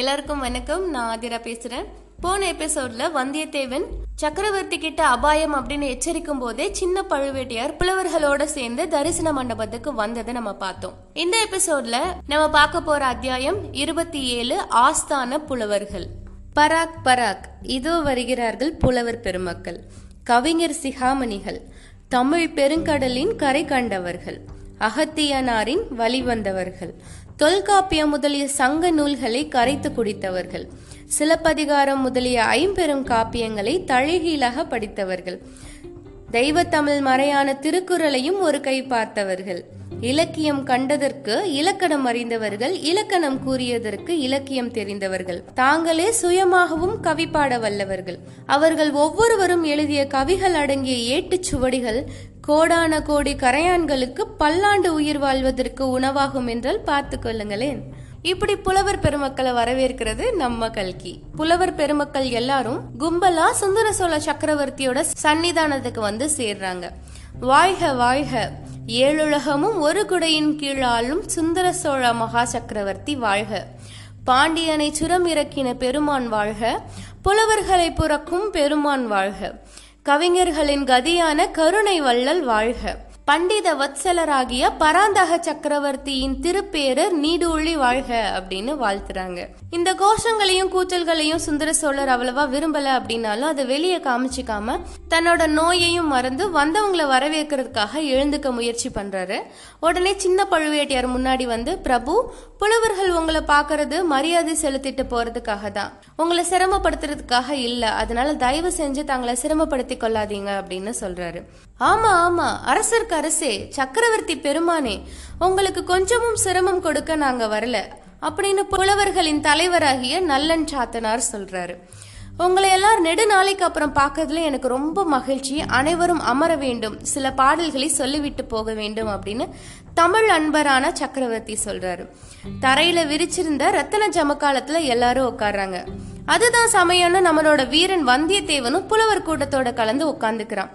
எல்லாருக்கும் வணக்கம். நான் ஆதிரா பேசுறேன். போன எபிசோட்ல வந்தியத்தேவன் சக்கரவர்த்தி கிட்ட அபாயம் அப்படின்னு எச்சரிக்கும் போதே சின்ன பழுவேட்டையார் புலவர்களோட சேர்ந்து தரிசன மண்டபத்துக்கு வந்ததை நம்ம பார்த்தோம். இந்த எபிசோட்ல நம்ம பார்க்க போற அத்தியாயம் 27, ஆஸ்தான புலவர்கள். பராக் பராக் இதோ வருகிறார்கள் புலவர் பெருமக்கள், கவிஞர் சிகாமணிகள், தமிழ் பெருங்கடலின் கரை கண்டவர்கள், அகத்தியனாரின் வழிவந்தவர்கள், தொல்காப்பியம் முதலிய சங்க நூல்களை கரைத்து குடித்தவர்கள், சிலப்பதிகாரம் முதலிய ஐம்பெரும் காப்பியங்களை தழகீழாக படித்தவர்கள், தெய்வ தமிழ் மறையான திருக்குறளையும் ஒரு கை பார்த்தவர்கள், இலக்கியம் கண்டதற்கு இலக்கணம் அறிந்தவர்கள், இலக்கணம் கூறியதற்கு இலக்கியம் தெரிந்தவர்கள், தாங்களே சுயமாகவும் கவி பாட வல்லவர்கள். அவர்கள் ஒவ்வொருவரும் எழுதிய கவிகள் அடங்கிய ஏட்டுச் சுவடிகள் கோடான கோடி கரையான்களுக்கு பல்லாண்டு உயிர் வாழ்வதற்கு உணவாகும் என்றால் பார்த்து கொள்ளுங்களேன். இப்படி புலவர் பெருமக்களை வரவேற்கிறது நம்ம கல்கி. புலவர் பெருமக்கள் எல்லாரும் கும்பலா சுந்தர சோழ சக்கரவர்த்தியோட சன்னிதானத்துக்கு வந்து சேர்றாங்க. வாழ்க வாழ்க ஏழுலகமும் ஒரு குடையின் கீழாலும் சுந்தர சோழ மகா சக்கரவர்த்தி வாழ்க, பாண்டியனை சுரம் இறக்கின பெருமான் வாழ்க, புலவர்களை புறக்கும் பெருமான் வாழ்க, கவிஞர்களின் கதியான கருணை வள்ளல் வாழ்க, பண்டித வத்சலராகிய பராந்தக சக்கரவர்த்தியின் திருப்பேரர் நீடூழி வாழ்க அப்படின்னு வாழ்த்துறாங்க. இந்த கோஷங்களையும் கூச்சல்களையும் சுந்தர சோழர் அவ்வளவா விரும்பல அப்படின்னாலும் அதை வெளியே காமிச்சிக்காம தன்னோட நோயையும் மறந்து வந்தவங்களை வரவேற்கிறதுக்காக எழுந்துக்க முயற்சி பண்றாரு. உடனே சின்ன பழுவேட்டையார் முன்னாடி வந்து, பிரபு, புலவர்கள் உங்களை பாக்குறது மரியாதை செலுத்திட்டு போறதுக்காக தான், உங்களை சிரமப்படுத்துறதுக்காக இல்ல, அதனால தயவு செஞ்சு தங்களை சிரமப்படுத்தி கொள்ளாதீங்க அப்படின்னு சொல்றாரு. ஆமா ஆமா அரசர் அரசே, சக்கரவர்த்தி பெருமானே, உங்களுக்கு கொஞ்சமும் சிரமம் கொடுக்க நாங்க வரல அப்படின்னு புலவர்களின் தலைவராகிய நல்லன் சாத்தனார் சொல்றாரு. உங்களை எல்லாரும் நெடுநாளைக்கு அப்புறம் பார்க்கறதுல எனக்கு ரொம்ப மகிழ்ச்சி. அனைவரும் அமர வேண்டும், சில பாடல்களை சொல்லிவிட்டு போக வேண்டும் அப்படின்னு தமிழ் அன்பரான சக்கரவர்த்தி சொல்றாரு. தரையில விரிச்சிருந்த ரத்தன ஜமக்காலத்துல எல்லாரும் உட்கார்றாங்க. அதுதான் சமயம்னு நம்மளோட வீரன் வந்தியத்தேவனும் புலவர் கூட்டத்தோட கலந்து உட்கார்ந்துக்கிறான்.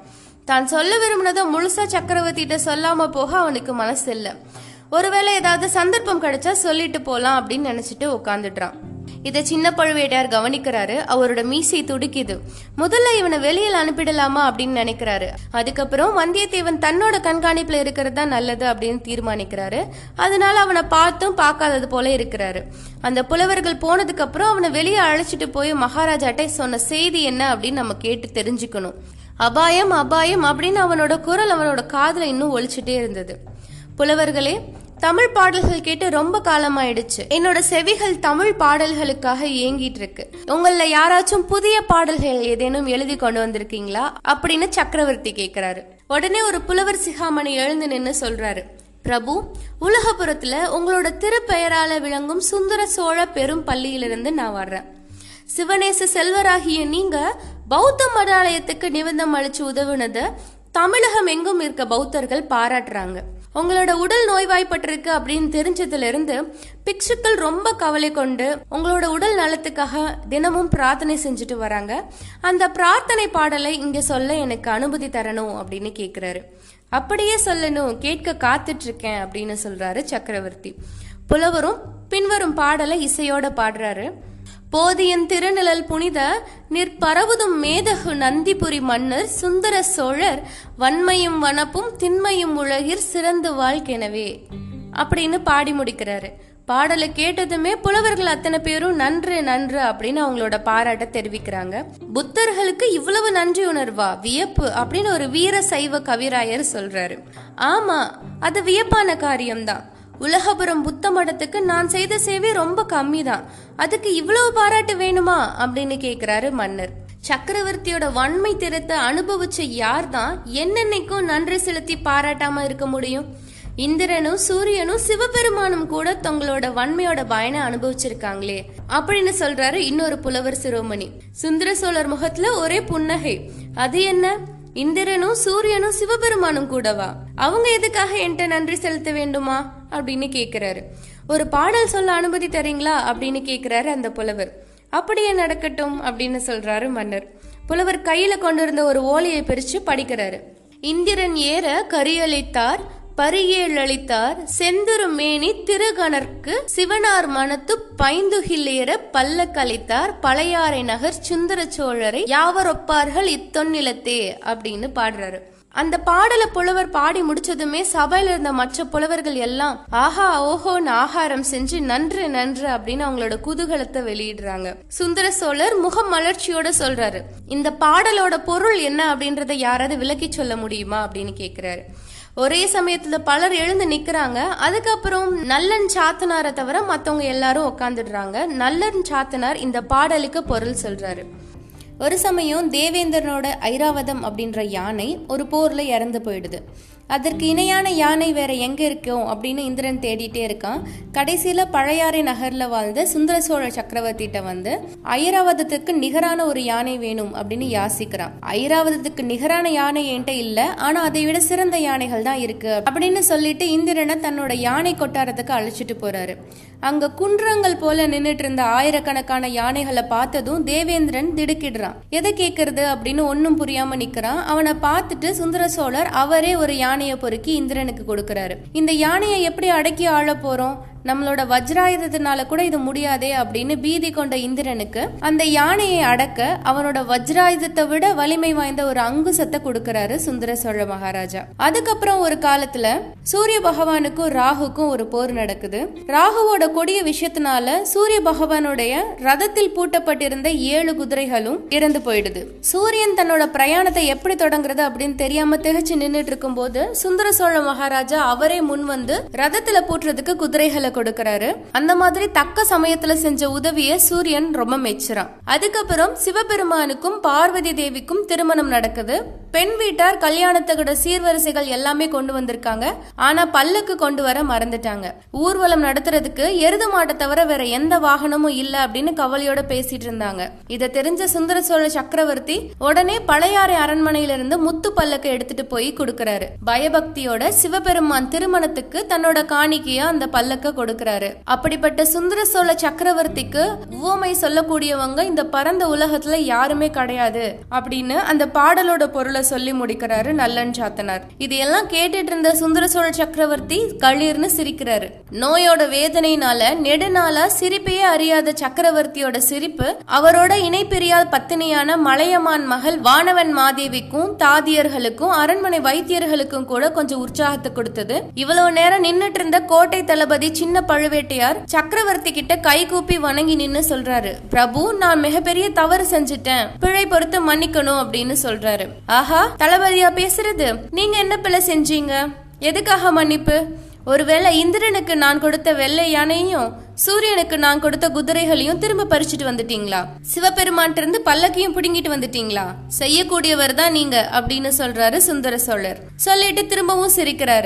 தான் சொல்ல விரும்பினதை முழுசா சக்கரவர்த்திட்ட சொல்லாம போக அவனுக்கு மனசு இல்லை. ஒருவேளை ஏதாவது சந்தர்ப்பம் கிடைச்சா சொல்லிட்டு போலாம் அப்படின்னு நினைச்சிட்டு உட்காந்துட்டான். இதை சின்ன பழுவேட்டையார் கவனிக்கிறாரு. அவரோட மீசை துடிக்குது. முதல்ல இவனை வெளியில் அனுப்பிடலாமா அப்படின்னு நினைக்கிறாரு. அதுக்கப்புறம் வந்தியத்தேவன் தன்னோட கண்காணிப்புல இருக்கிறது தான் நல்லது அப்படின்னு தீர்மானிக்கிறாரு. அதனால அவனை பார்த்தும் பார்க்காதது போல இருக்கிறாரு. அந்த புலவர்கள் போனதுக்கு அப்புறம் அவனை வெளியே அழைச்சிட்டு போய் மகாராஜாட்டை சொன்ன செய்தி என்ன அப்படின்னு நம்ம கேட்டு தெரிஞ்சுக்கணும். அபாயம் அபாயம் அப்படின்னு அவனோட குரல் அவனோட காதுல இன்னும் ஒழிச்சுட்டே இருந்தது. புலவர்களே, தமிழ் பாடல்கள் கேட்டு ரொம்ப காலமாயிடுச்சு. என்னோட செவிகள் தமிழ் பாடல்களுக்காக ஏங்கிட்டு இருக்கு. உங்கள யாராச்சும் புதிய பாடல்கள் ஏதேனும் எழுதி கொண்டு வந்திருக்கீங்களா அப்படின்னு சக்கரவர்த்தி கேட்கிறாரு. உடனே ஒரு புலவர் சிகாமணி எழுந்து நின்று சொல்றாரு, பிரபு, உலகபுரத்துல உங்களோட திருப்பெயரால விளங்கும் சுந்தர சோழ பெரும் பள்ளியிலிருந்து நான் வர்றேன். சிவநேச செல்வராகிய நீங்க பௌத்த மடாலயத்துக்கு நிபந்தம் அளிச்சு உதவுனத தமிழகம் எங்கும் இருக்க பௌத்தர்கள் பாராட்டுறாங்க. உங்களோட உடல் நோய்வாய்ப்பட்டிருக்கு அப்படின்னு தெரிஞ்சதுல இருந்து பிக்ஷுக்கள் ரொம்ப கவலை கொண்டு உங்களோட உடல் நலத்துக்காக தினமும் பிரார்த்தனை செஞ்சுட்டு வராங்க. அந்த பிரார்த்தனை பாடலை இங்க சொல்ல எனக்கு அனுமதி தரணும் அப்படின்னு கேட்கிறாரு. அப்படியே சொல்லணும், கேட்க காத்துட்டு இருக்கேன் அப்படின்னு சொல்றாரு சக்கரவர்த்தி. புலவரும் பின்வரும் பாடலை இசையோட பாடுறாரு. போதியன் திருநிழல் புனித நிற்பரவுதும் மேதகு நந்திபுரி மன்னர் சுந்தர சோழர் வன்மையும் வனப்பும் திண்மையும் உலகில் சிறந்து வாழ்க்கெனவே அப்படின்னு பாடி முடிக்கிறாரு. பாடலை கேட்டதுமே புலவர்கள் அத்தனை பேரும் நன்று நன்று அப்படின்னு அவங்களோட பாராட்ட தெரிவிக்கிறாங்க. புத்தர்களுக்கு இவ்வளவு நன்றி உணர்வா, வியப்பு அப்படின்னு ஒரு வீர சைவ கவிராயர் சொல்றாரு. ஆமா, அது வியப்பான காரியம்தான். உலகபுரம் புத்த மடத்துக்கு நான் செய்த சேவை ரொம்ப கம்மி தான், அதுக்கு இவ்வளவு பாராட்டு வேணுமா அப்படின்னு கேக்குறாரு மன்னர். சக்கரவர்த்தியோட வன்மை திறத்தை அனுபவிச்ச யார் தான் என்னென்னைக்கும் நன்றி செலுத்தி பாராட்டாம இருக்க முடியும்? இந்திரனும் சூரியனும் சிவபெருமானும் கூட தங்களோட வன்மையோட பயனை அனுபவிச்சிருக்காங்களே அப்படின்னு சொல்றாரு இன்னொரு புலவர் சிரோமணி. சுந்தர சோழர் முகத்துல ஒரே புன்னகை. அது என்ன, இந்திரனும் சூரியனும் சிவபெருமானும் கூடவா? அவங்க எதுக்காக என்கிட்ட நன்றி செலுத்த வேண்டுமா அப்படின்னு கேக்குறாரு. ஒரு பாடல் சொல்ல அனுமதி தரீங்களா அப்படின்னு கேக்குறாரு அந்த புலவர். அப்படியே நடக்கட்டும் அப்படின்னு சொல்றாரு மன்னர். புலவர் கையில கொண்டிருந்த ஒரு ஓலையை பிரிச்சு படிக்கிறாரு. இந்திரன் ஏற கரியழைத்தார் பரியேளளித்தார் செந்திருமேனி திருகணர்க்கு சிவனார் மனத்து பைந்துகிலேற பல்ல கலைத்தார் பழையாறை நகர் சுந்தர சோழரை யாவரொப்பார்கள் இத்தொன்னிலத்தே அப்படின்னு பாடுறாரு. அந்த பாடல புலவர் பாடி முடிச்சதுமே சபையில இருந்த மற்ற புலவர்கள் எல்லாம் ஆஹா ஓஹோன்னு ஆகாரம் செஞ்சு நன்று நன்று அப்படின்னு அவங்களோட குதூகலத்தை வெளியிடுறாங்க. சுந்தர சோழர் முக மலர்ச்சியோட சொல்றாரு, இந்த பாடலோட பொருள் என்ன அப்படின்றத யாராவது விளக்கி சொல்ல முடியுமா அப்படின்னு கேக்குறாரு. ஒரே சமயத்துல பலர் எழுந்து நிக்கிறாங்க. அதுக்கப்புறம் நல்லன் சாத்தனாரை தவிர மத்தவங்க எல்லாரும் உட்காந்துடுறாங்க. நல்லன் சாத்தனார் இந்த பாடலுக்கு பொருள் சொல்றாரு. ஒரு சமயம் தேவேந்திரனோட ஐராவதம் அப்படின்ற யானை ஒரு போர்ல இறந்து போயிடுது. அதற்கு இணையான யானை வேற எங்க இருக்கும் அப்படின்னு இந்திரன் தேடிட்டே இருக்கான். கடைசியில பழையாறை நகர்ல வாழ்ந்த சுந்தர சோழ சக்கரவர்த்திட்ட வந்து ஐராவதத்துக்கு நிகரான ஒரு யானை வேணும் அப்படின்னு யாசிக்கிறான். ஐராவதத்துக்கு நிகரான யானை என்கிட்ட இல்ல, ஆனா அதை விட சிறந்த யானைகள் தான் இருக்கு அப்படின்னு சொல்லிட்டு இந்திரனை தன்னோட யானை கொட்டாரத்துக்கு அழைச்சிட்டு போறாரு. அங்க குன்றங்கள் போல நின்றுட்டு இருந்த ஆயிரக்கணக்கான யானைகளை பார்த்ததும் தேவேந்திரன் திடுக்கிடுறான். எதை கேட்கறது அப்படின்னு ஒன்னும் புரியாம நிக்கிறான். அவனை பார்த்துட்டு சுந்தர சோழர் அவரே ஒரு யானையை பொறுக்கி இந்திரனுக்கு கொடுக்கிறாரு. இந்த யானையை எப்படி அடக்கி ஆள போறோம், நம்மளோட வஜ்ராயுதத்தினால கூட இது முடியாதே அப்படின்னு பீதி கொண்ட இந்திரனுக்கு அந்த யானையை அடக்க அவனோட வஜ்ராயுதத்தை விட வலிமை வாய்ந்த ஒரு அங்குசத்தை கொடுக்கிறாரு சுந்தர சோழ மகாராஜா. அதுக்கப்புறம் ஒரு காலத்துல சூரிய பகவானுக்கும் ராகுக்கும் ஒரு போர் நடக்குது. ராகுவோட கொடிய விஷயத்தினால சூரிய பகவானுடைய ரதத்தில் பூட்டப்பட்டிருந்த 7 குதிரைகளும் இறந்து போயிடுது. சூரியன் தன்னோட பிரயாணத்தை எப்படி தொடங்குறது அப்படின்னு தெரியாம திகச்சு நின்றுட்டு இருக்கும் போது சுந்தர சோழ மகாராஜா அவரே முன் வந்து ரதத்துல பூட்டுறதுக்கு குதிரைகளை கொடுக்கிறாரு. அந்த மாதிரி தக்க சமயத்துல செஞ்ச உதவிய சூரியன் ரொம்ப மெச்சுறான். அதுக்கப்புறம் சிவபெருமானுக்கும் பார்வதி தேவிக்கும் திருமணம் நடக்குது. பெண் வீட்டார் கல்யாணத்தோட சீர்வரிசைகள் எல்லாமே கொண்டு வந்திருக்காங்க. ஆனா பல்லுக்கு கொண்டு வர மறந்துட்டாங்க. ஊர்வலம் நடத்துறதுக்கு எருது மாட்டை தவிர வேற எந்த வாகனமும் இல்ல அப்படின்னு கவலையோட பேசிட்டு இருந்தாங்க. இத தெரிஞ்ச சுந்தர சோழ சக்கரவர்த்தி உடனே பழையாறை அரண்மனையிலிருந்து முத்து பல்லக்கு எடுத்துட்டு போய் கொடுக்கிறாரு. பயபக்தியோட சிவபெருமான் திருமணத்துக்கு தன்னோட காணிக்கையா அந்த பல்லக்க கொடுக்கிறாரு. அப்படிப்பட்ட சுந்தர சோழ சக்கரவர்த்திக்கு ஊமை சொல்லக்கூடியவங்க இந்த பரந்த உலகத்துல யாருமே கிடையாது அப்படின்னு அந்த பாடலோட பொருளை சொல்லி முடிக்கிறாரு நல்லன் சாத்தனார். இதெல்லாம் கேட்டுட்டு இருந்த சுந்தர சோழ சக்கரவர்த்தி களிர்னு சிரிக்கிறாரு. நோயோட வேதனையினால நெடுநாளா சிரிப்பையே அறியாத சக்கரவர்த்தியோட சிரிப்பு அவரோட இணைப்பிரியால் பத்தினியான மலையமான் மகள் வானவன் மாதேவிக்கும் தாதியர்களுக்கும் அரண்மனை வைத்தியர்களுக்கும் கூட கொஞ்சம் உற்சாகத்தை கொடுத்தது. இவ்வளவு நேரம் நின்னுட்டு இருந்த கோட்டை தளபதி சின்ன பழுவேட்டையார் சக்கரவர்த்தி கிட்ட கை கூப்பி வணங்கி நின்னு சொல்றாரு, பிரபு நான் மிகப்பெரிய தவறு செஞ்சுட்டேன், பிழை பொறுத்து மன்னிக்கணும் அப்படின்னு சொல்றாரு. ஆஹா தளபதியா பேசுறது, நீங்க என்ன பிள்ளை செஞ்சீங்க, எதுக்காக மன்னிப்பு? ஒருவேளை இந்திரனுக்கு நான் கொடுத்த வெள்ளை யானையும் சூரியனுக்கு நான் கொடுத்த குதிரைகளையும் திரும்ப பறிச்சுட்டு வந்துட்டீங்களா? சிவபெருமான்ட்ட இருந்து பல்லக்கையும் பிடுங்கிட்டு வந்துட்டீங்களா? செய்யக்கூடியவர் தான் நீங்க அப்படின்னு சொல்றாரு சுந்தர சோழர். சொல்லிட்டு திரும்பவும் சிரிக்கிறாரு.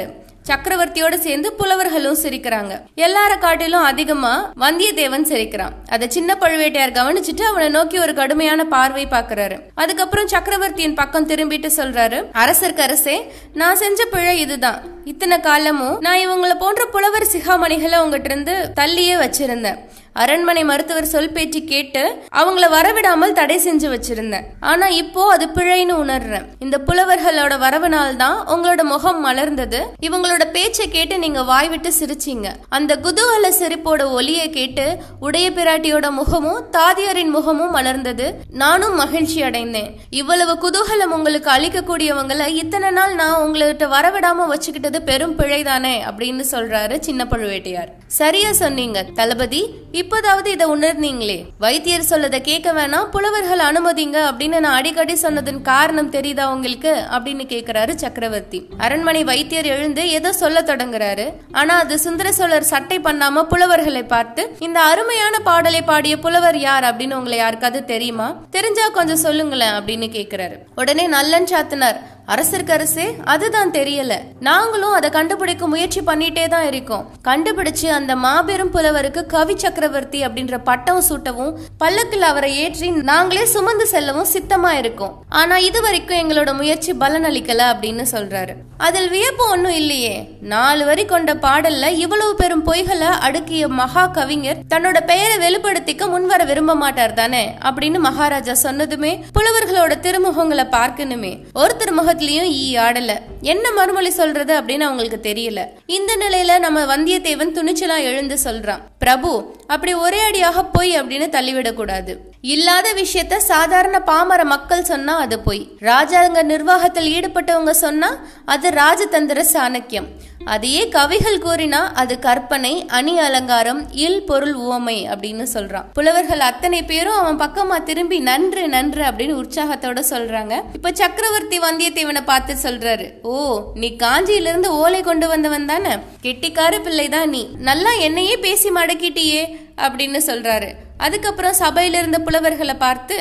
சக்கரவர்த்தியோட சேர்ந்து புலவர்களும் சிரிக்கிறாங்க. எல்லார காட்டிலும் அதிகமா வந்தியத்தேவன் சிரிக்கிறான். அதை சின்ன பழுவேட்டையார் கவனிச்சுட்டு அவனை நோக்கி ஒரு கடுமையான பார்வை பாக்குறாரு. அதுக்கப்புறம் சக்கரவர்த்தியின் பக்கம் திரும்பிட்டு சொல்றாரு, அரசருக்கு அரசே, நான் செஞ்ச பிழை இதுதான். இத்தனை காலமும் நான் இவங்களை போன்ற புலவர் சிகாமணிகளை உங்ககிட்ட இருந்து தள்ளியே வச்சிருந்தேன். அரண்மனை மருத்துவர் சொல் பேச்சு கேட்டு அவங்கள வரவிடாமல் தடை செஞ்சு வச்சிருந்தேன். ஆனா இப்போ அது பிழைன்னு உணர்றேன். இந்த புலவர்களோட வரவுனால்தான் உங்களோட முகம் மலர்ந்தது. இவங்களோட பேச்சை கேட்டு நீங்க வாய் விட்டு சிரிச்சீங்க. அந்த குதூகல சிரிப்போட ஒலியை கேட்டு உடைய பிராட்டியோட முகமும் தாதியாரின் முகமும் மலர்ந்தது. நானும் மகிழ்ச்சி அடைந்தேன். இவ்வளவு குதூகலம் உங்களுக்கு அளிக்கக்கூடியவங்களை இத்தனை நாள் நான் உங்கள்கிட்ட வரவிடாம வச்சுக்கிட்டது பெரும் பிழைதானே அப்படின்னு சொல்றாரு சின்ன பழுவேட்டையார். சரியா சொன்னீங்க தளபதி, இப்போதாவது இதை உணர்ந்தீங்களே. வைத்தியர் சொல்லதை கேட்க வேணாம், புலவர்கள் அனுமதிங்க அப்படின்னு நான் அடிக்கடி சொன்னதன் காரணம் தெரியுதா உங்களுக்கு அப்படின்னு கேட்கிறாரு சக்கரவர்த்தி. அரண்மனை வைத்தியர் எழுந்து ஏதோ சொல்ல தொடங்குறாரு. ஆனா அது சுந்தர சோழர் சட்டை பண்ணாம புலவர்களை பார்த்து, இந்த அருமையான பாடலை பாடிய புலவர் யார் அப்படின்னு உங்களை யாருக்காவது தெரியுமா? தெரிஞ்சா கொஞ்சம் சொல்லுங்களேன் அப்படின்னு கேட்கிறாரு. உடனே நல்லன் சாத்தனார், அரசருக்கு அரசே அதுதான் தெரியல, நாங்களும் அதை கண்டுபிடிக்க முயற்சி பண்ணிட்டே தான் இருக்கோம். கண்டுபிடிச்சு அந்த மாபெரும் புலவருக்கு கவி சக்கரவர்த்தி அப்படின்ற பட்டம் சூட்டவும் பல்லக்கில் அவரை ஏற்றி நாங்களே சுமந்து செல்லவும் சித்தமா இருக்கோம். ஆனா இது வரைக்கும் எங்களோட முயற்சி பலனளிக்கல அப்படின்னு சொல்றாரு. அதில் வியப்பு ஒன்னும் இல்லையே, 4 வரி கொண்ட பாடல்ல இவ்வளவு பெரும் பொய்களை அடுக்கிய மகா கவிஞர் தன்னோட பெயரை வெளிப்படுத்திக்க முன்வர விரும்ப மாட்டார் தானே அப்படின்னு மகாராஜா சொன்னதுமே புலவர்களோட திருமுகங்களை பார்க்கணுமே. ஒருத்தர் முக முகத்திலையும் ஈ ஆடல. என்ன மறுமொழி சொல்றது அப்படின்னு அவங்களுக்கு தெரியல. இந்த நிலையில நம்ம வந்தியத்தேவன் துணிச்சலா எழுந்து சொல்றான், பிரபு, அப்படி ஒரே அடியாக போய் அப்படின்னு தள்ளிவிடக்கூடாது. இல்லாத விஷயத்த சாதாரண பாமர மக்கள் சொன்னா அது போய், ராஜாங்க நிர்வாகத்தில் ஈடுபட்டவங்க சொன்னா அது ராஜதந்திர சாணக்கியம். அதையே கவிகள் கூறினா அது கற்பனை, அணி அலங்காரம், இல் பொருள் உவமை அப்படின்னு சொல்றான். புலவர்கள் அத்தனை பேரும் அவன் பக்கமா திரும்பி நன்று நன்று அப்படின்னு உற்சாகத்தோட சொல்றாங்க. இப்ப சக்கரவர்த்தி வந்தியத்தேவனை பார்த்து சொல்றாரு, ஓ, நீ காஞ்சியிலிருந்து ஓலை கொண்டு வந்தவன் தானே, கெட்டிக்கார பிள்ளைதான் நீ, நல்லா என்னையே பேசி மடக்கிட்டியே அப்படின்னு சொல்றாரு. அதுக்கப்புறம் சபையில இருந்த புலவர்களை பார்த்து,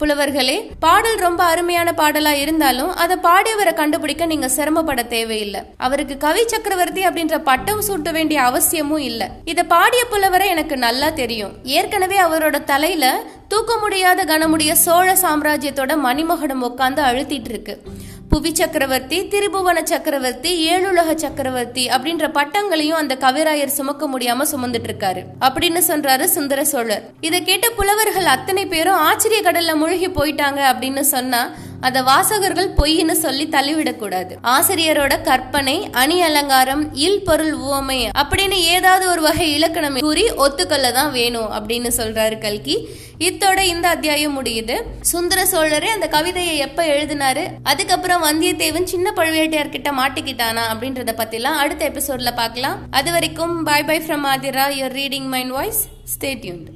புலவர்களே, பாடல் ரொம்ப அருமையான பாடலா இருந்தாலும் அதை பாடியவரை கண்டுபிடிக்க நீங்க சிரமப்பட தேவையில்லை. அவருக்கு கவி சக்கரவர்த்தி அப்படின்ற பட்டம் சூட்ட வேண்டிய அவசியமும் இல்லை. இதை பாடிய புலவரை எனக்கு நல்லா தெரியும். ஏற்கனவே அவரோட தலையில தூக்க முடியாத கனமுடைய சோழ சாம்ராஜ்யத்தோட மணிமகுடம் உட்காந்து அழுத்திட்டு இருக்கு. புவி சக்கரவர்த்தி, திரிபுவன சக்கரவர்த்தி, ஏழுலக சக்கரவர்த்தி அப்படின்ற பட்டங்களையும் அந்த கவிராயர் சுமக்க முடியாம சுமந்துட்டு இருக்காரு அப்படின்னு சொல்றாரு சுந்தர சோழர். இதை கேட்ட புலவர்கள் அத்தனை பேரும் ஆச்சரிய கடல்ல மூழ்கி போயிட்டாங்க அப்படின்னு சொன்னா அத வாசகர்கள் பொய்ன்னு சொல்லி தள்ளிவிடக்கூடாது. ஆசிரியரோட கற்பனை, அணி அலங்காரம், இல் பொருள் உவமை அப்படின்னு ஏதாவது ஒரு வகை இலக்கணம் கூறி ஒத்துக்கொள்ளதான் வேணும் அப்படின்னு சொல்றாரு கல்கி. இத்தோட இந்த அத்தியாயம் முடியுது. சுந்தர சோழரே அந்த கவிதையை எப்ப எழுதினாரு, அதுக்கப்புறம் வந்தியத்தேவன் சின்ன பழுவேட்டையார்கிட்ட மாட்டிக்கிட்டானா அப்படின்றத பத்திலாம் அடுத்த எபிசோட்ல பாக்கலாம். அது வரைக்கும் Bye bye from Adira. You're reading my voice. Stay tuned.